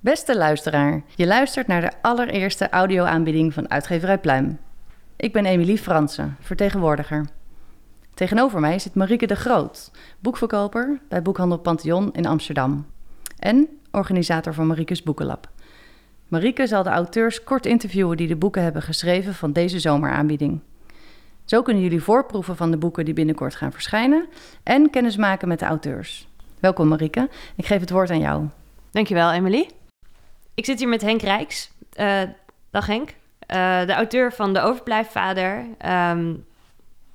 Beste luisteraar, je luistert naar de allereerste audio-aanbieding van uitgeverij Pluim. Ik ben Emilie Fransen, vertegenwoordiger. Tegenover mij zit Marike de Groot, boekverkoper bij Boekhandel Pantheon in Amsterdam en organisator van Marike's Boekenlab. Marike zal de auteurs kort interviewen die de boeken hebben geschreven van deze zomeraanbieding. Zo kunnen jullie voorproeven van de boeken die binnenkort gaan verschijnen en kennis maken met de auteurs. Welkom Marike, ik geef het woord aan jou. Dankjewel Emilie. Ik zit hier met Henk Rijks. Dag Henk. De auteur van De Overblijfvader.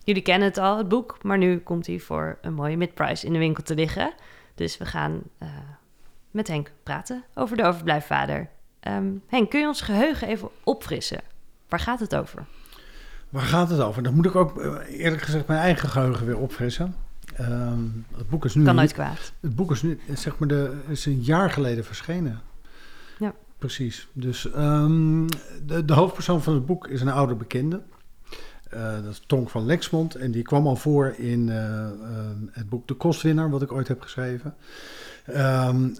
Jullie kennen het al, het boek. Maar nu komt hij voor een mooie midprijs in de winkel te liggen. Dus we gaan met Henk praten over De Overblijfvader. Henk, kun je ons geheugen even opfrissen? Waar gaat het over? Waar gaat het over? Dan moet ik ook eerlijk gezegd mijn eigen geheugen weer opfrissen. Het boek is nu... Kan nooit kwaad. Het boek is nu, zeg maar, is een jaar geleden verschenen. Ja. Precies. Dus de hoofdpersoon van het boek is een oude bekende. Dat is Tonk van Lexmond. En die kwam al voor in het boek De Kostwinnaar, wat ik ooit heb geschreven.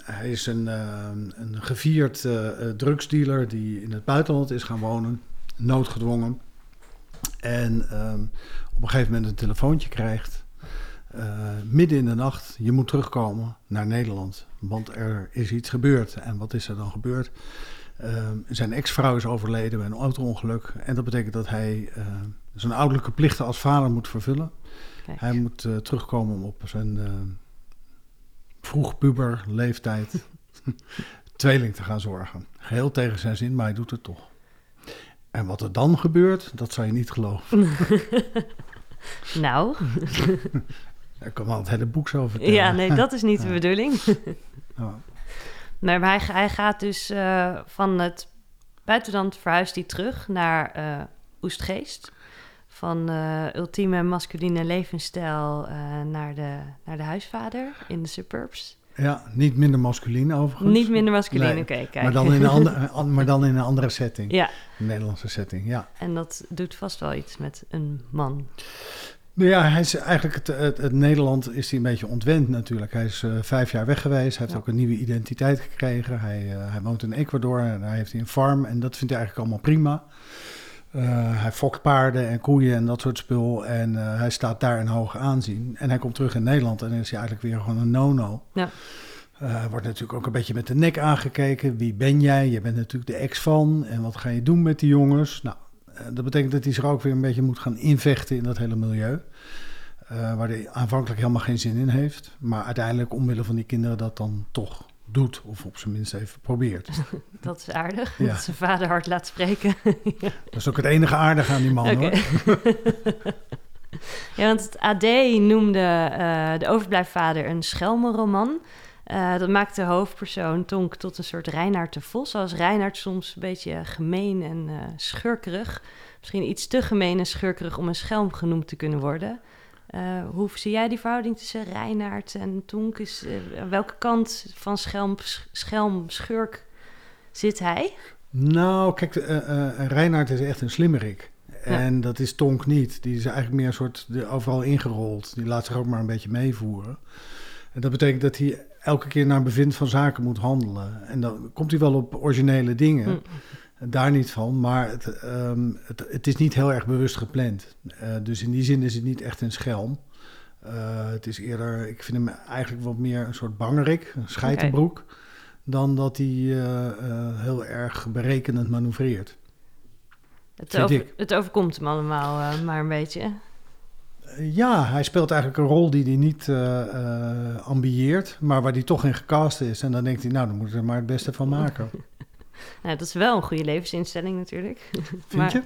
Hij is een gevierd drugsdealer die in het buitenland is gaan wonen. Noodgedwongen. En op een gegeven moment een telefoontje krijgt. Midden in de nacht, je moet terugkomen naar Nederland, want er is iets gebeurd. En wat is er dan gebeurd? Zijn ex-vrouw is overleden bij een auto-ongeluk. En dat betekent dat hij zijn ouderlijke plichten als vader moet vervullen. Kijk. Hij moet terugkomen om op zijn vroegpuber leeftijd tweeling te gaan zorgen. Geheel tegen zijn zin, maar hij doet het toch. En wat er dan gebeurt, dat zou je niet geloven. Nou... Ik kan wel het hele boek zo vertellen. Ja, nee, dat is niet de bedoeling. Oh. Maar hij gaat dus van het buitenland verhuist hij terug naar Oegstgeest. Van ultieme masculine levensstijl naar de huisvader in de suburbs. Ja, niet minder masculien overigens. Niet minder masculien, nee. Oké, kijk. Maar dan in een andere setting. Ja. Een Nederlandse setting, ja. En dat doet vast wel iets met een man. Nou ja, hij is eigenlijk het Nederland is hij een beetje ontwend natuurlijk. Hij is 5 jaar weg geweest. Hij heeft ook een nieuwe identiteit gekregen. Hij woont in Ecuador en daar heeft hij een farm. En dat vindt hij eigenlijk allemaal prima. Hij fokt paarden en koeien en dat soort spul. En hij staat daar in hoog aanzien. En hij komt terug in Nederland en dan is hij eigenlijk weer gewoon een no-no. Ja. Hij wordt natuurlijk ook een beetje met de nek aangekeken. Wie ben jij? Je bent natuurlijk de ex van. En wat ga je doen met die jongens? Nou. Dat betekent dat hij zich ook weer een beetje moet gaan invechten in dat hele milieu. Waar hij aanvankelijk helemaal geen zin in heeft. Maar uiteindelijk omwille van die kinderen dat dan toch doet. Of op zijn minst even probeert. Dat is aardig. Ja. Dat zijn vader hard laat spreken. Ja. Dat is ook het enige aardige aan die man hoor. Ja, want het AD noemde De Overblijfvader een schelmenroman. Dat maakt de hoofdpersoon Tonk tot een soort Reinaard de Vos. Als Reinaard soms een beetje gemeen en schurkerig. Misschien iets te gemeen en schurkerig om een schelm genoemd te kunnen worden. Hoe zie jij die verhouding tussen Reinaard en Tonk? Welke kant van schelm, schurk zit hij? Nou, kijk, Reinaard is echt een slimmerik. Ja. En dat is Tonk niet. Die is eigenlijk meer een soort overal ingerold. Die laat zich ook maar een beetje meevoeren. En dat betekent dat hij elke keer naar bevind van zaken moet handelen. En dan komt hij wel op originele dingen. Daar niet van, maar het is niet heel erg bewust gepland. Dus in die zin is het niet echt een schelm. Het is eerder, ik vind hem eigenlijk wat meer een soort bangerik, een scheitenbroek. Okay. Dan dat hij heel erg berekenend manoeuvreert. Het overkomt hem allemaal maar een beetje. Ja, hij speelt eigenlijk een rol die hij niet ambieert, maar waar hij toch in gecast is. En dan denkt hij, nou, dan moet ik er maar het beste van maken. Nou, dat is wel een goede levensinstelling natuurlijk. Vind je?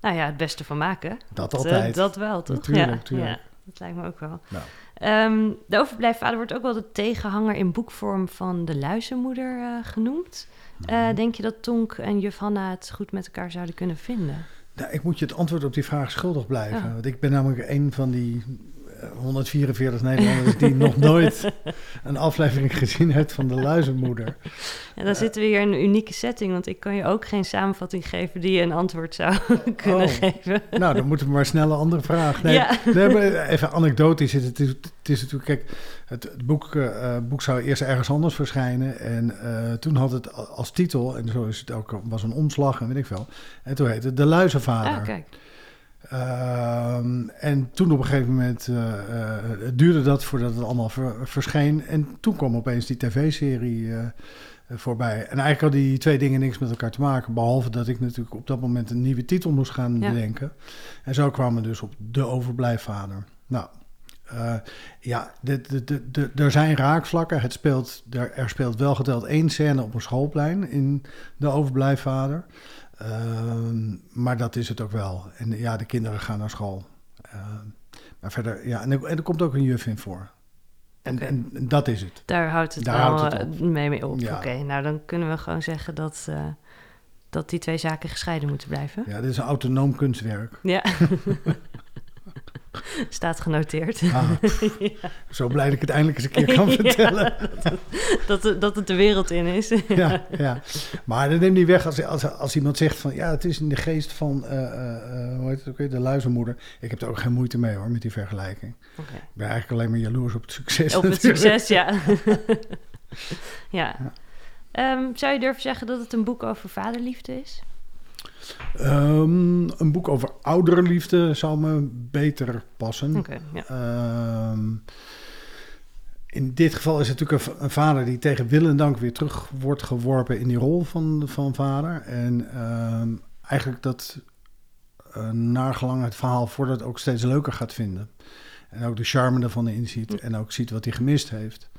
Nou ja, het beste van maken. Dat altijd. Dat wel, toch? Natuurlijk. Ja, dat lijkt me ook wel. Nou. De Overblijfvader wordt ook wel de tegenhanger in boekvorm van de Luizenmoeder genoemd. Denk je dat Tonk en juf Hanna het goed met elkaar zouden kunnen vinden? Nou, ik moet je het antwoord op die vraag schuldig blijven. Ja. Want ik ben namelijk een van die 144 Nederlanders die nog nooit een aflevering gezien heeft van de Luizenmoeder. En dan zitten we hier in een unieke setting, want ik kan je ook geen samenvatting geven die je een antwoord zou kunnen geven. Nou, dan moeten we maar snel een andere vraag. Nee, even anekdotisch. Het is natuurlijk, kijk, het boek zou eerst ergens anders verschijnen en toen had het als titel, en zo is het ook, was een omslag en weet ik veel, en toen heette het De Luizenvader. Ah, kijk. En toen op een gegeven moment duurde dat voordat het allemaal verscheen. En toen kwam opeens die tv-serie voorbij. En eigenlijk hadden die twee dingen niks met elkaar te maken. Behalve dat ik natuurlijk op dat moment een nieuwe titel moest gaan bedenken. En zo kwamen we dus op De Overblijfvader. Nou, er zijn raakvlakken. Er speelt wel geteld 1 scène op een schoolplein in De Overblijfvader. Maar dat is het ook wel. En ja, de kinderen gaan naar school. Maar verder, ja, en er komt ook een juf in voor. En dat is het. Daar houdt het mee op. Ja. Oké, nou dan kunnen we gewoon zeggen dat die twee zaken gescheiden moeten blijven. Ja, dit is een autonoom kunstwerk. Ja. Staat genoteerd. Ah, ja. Zo blij dat ik het eindelijk eens een keer kan vertellen. Ja, dat het de wereld in is. Ja. Maar dat neemt niet weg als iemand zegt van... ja, het is in de geest van hoe heet het ook weer, de Luizenmoeder. Ik heb er ook geen moeite mee hoor, met die vergelijking. Okay. Ik ben eigenlijk alleen maar jaloers op het succes. Op het succes, ja. Ja. Zou je durven zeggen dat het een boek over vaderliefde is? Een boek over ouderliefde zou me beter passen. Okay, ja. In dit geval is het natuurlijk een vader die tegen wil en dank weer terug wordt geworpen in die rol van vader. En eigenlijk dat naar gelang het verhaal voordat ook steeds leuker gaat vinden. En ook de charme ervan inziet en ook ziet wat hij gemist heeft.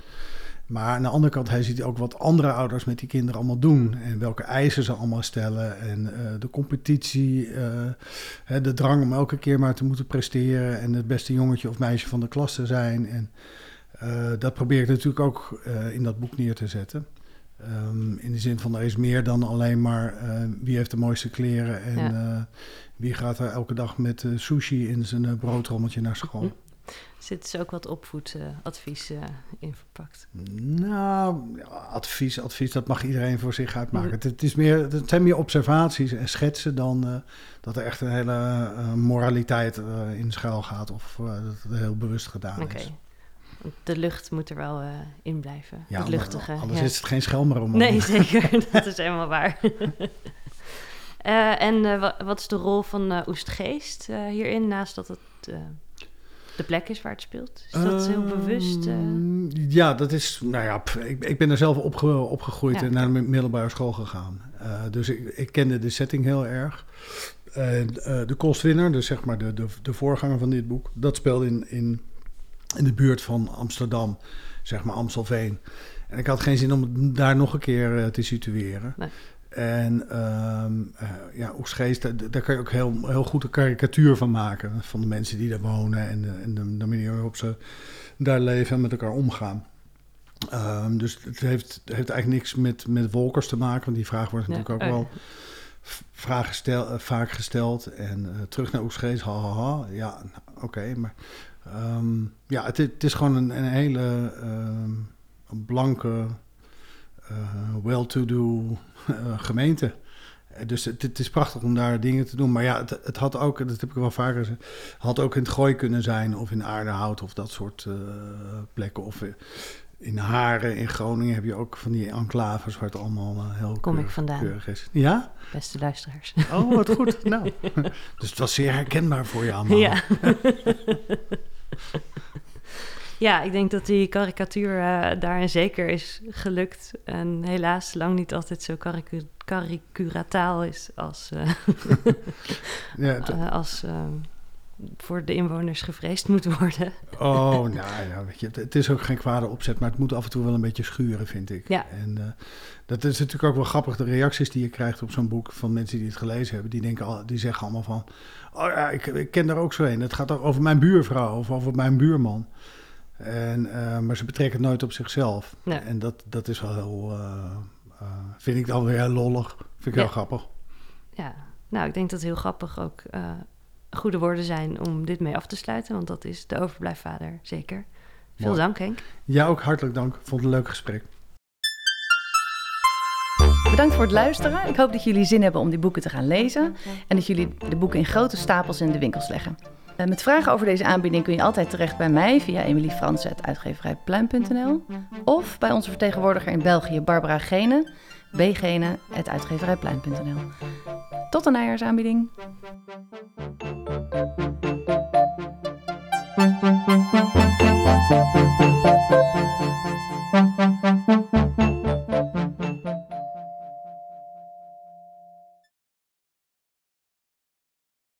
Maar aan de andere kant, hij ziet ook wat andere ouders met die kinderen allemaal doen. En welke eisen ze allemaal stellen. En de competitie, de drang om elke keer maar te moeten presteren. En het beste jongetje of meisje van de klas te zijn. En dat probeer ik natuurlijk ook in dat boek neer te zetten. In de zin van, er is meer dan alleen maar wie heeft de mooiste kleren. En wie gaat er elke dag met sushi in zijn broodrommeltje naar school. Zit dus ook wat opvoedadvies in verpakt? Nou, advies, dat mag iedereen voor zich uitmaken. Het zijn meer observaties en schetsen dan dat er echt een hele moraliteit in schuil gaat of dat het heel bewust gedaan is. De lucht moet er wel in blijven, ja, het luchtige. Anders is het geen schelmroman. Nee, zeker, dat is helemaal waar. Wat is de rol van Oegstgeest hierin, naast dat het... de plek is waar het speelt? Is dat heel bewust? Ja, dat is... Nou ja, ik ben er zelf opgegroeid en naar de middelbare school gegaan. Dus ik kende de setting heel erg. De Kostwinnaar, dus zeg maar de voorganger van dit boek... dat speelde in de buurt van Amsterdam, zeg maar Amstelveen. En ik had geen zin om het daar nog een keer te situeren. Nee. En Oegstgeest, daar kan je ook heel, heel goed een karikatuur van maken. Van de mensen die daar wonen en de manier waarop ze daar leven en met elkaar omgaan. Dus het heeft eigenlijk niks met wolkers te maken. Want die vraag wordt natuurlijk ook wel vaak gesteld. En terug naar Oegstgeest, hahaha. Ja, nou, oké. Maar het is gewoon een hele blanke... well-to-do gemeente. Dus het is prachtig om daar dingen te doen. Maar ja, het had ook, dat heb ik wel vaker gezegd... had ook in het Gooi kunnen zijn... of in Aardenhout of dat soort plekken. Of in Haren, in Groningen... heb je ook van die enclaves... waar het allemaal heel keurig is. Ja? Beste luisteraars. Oh, wat goed. Nou. Dus het was zeer herkenbaar voor je allemaal. Ja. Ja, ik denk dat die karikatuur daarin zeker is gelukt. En helaas lang niet altijd zo karikaturaal is als, voor de inwoners gevreesd moet worden. Oh, weet je, het is ook geen kwade opzet, maar het moet af en toe wel een beetje schuren, vind ik. Ja. En dat is natuurlijk ook wel grappig, de reacties die je krijgt op zo'n boek van mensen die het gelezen hebben. Die zeggen allemaal van, oh ja, ik ken daar ook zo een. Het gaat ook over mijn buurvrouw of over mijn buurman. Maar ze betrekken het nooit op zichzelf. Ja. En dat is wel heel... vind ik dan weer heel lollig. Vind ik heel grappig. Ja, Nou, ik denk dat het heel grappig ook goede woorden zijn om dit mee af te sluiten. Want dat is De Overblijfvader, zeker. Mooi. Veel dank, Henk. Ja, ook hartelijk dank. Vond het een leuk gesprek. Bedankt voor het luisteren. Ik hoop dat jullie zin hebben om die boeken te gaan lezen. En dat jullie de boeken in grote stapels in de winkels leggen. Met vragen over deze aanbieding kun je altijd terecht bij mij via Emilie Fransen uit uitgeverijpluim.nl of bij onze vertegenwoordiger in België, Barbara Genen, bgenen@uitgeverijpluim.nl. Tot een najaarsaanbieding.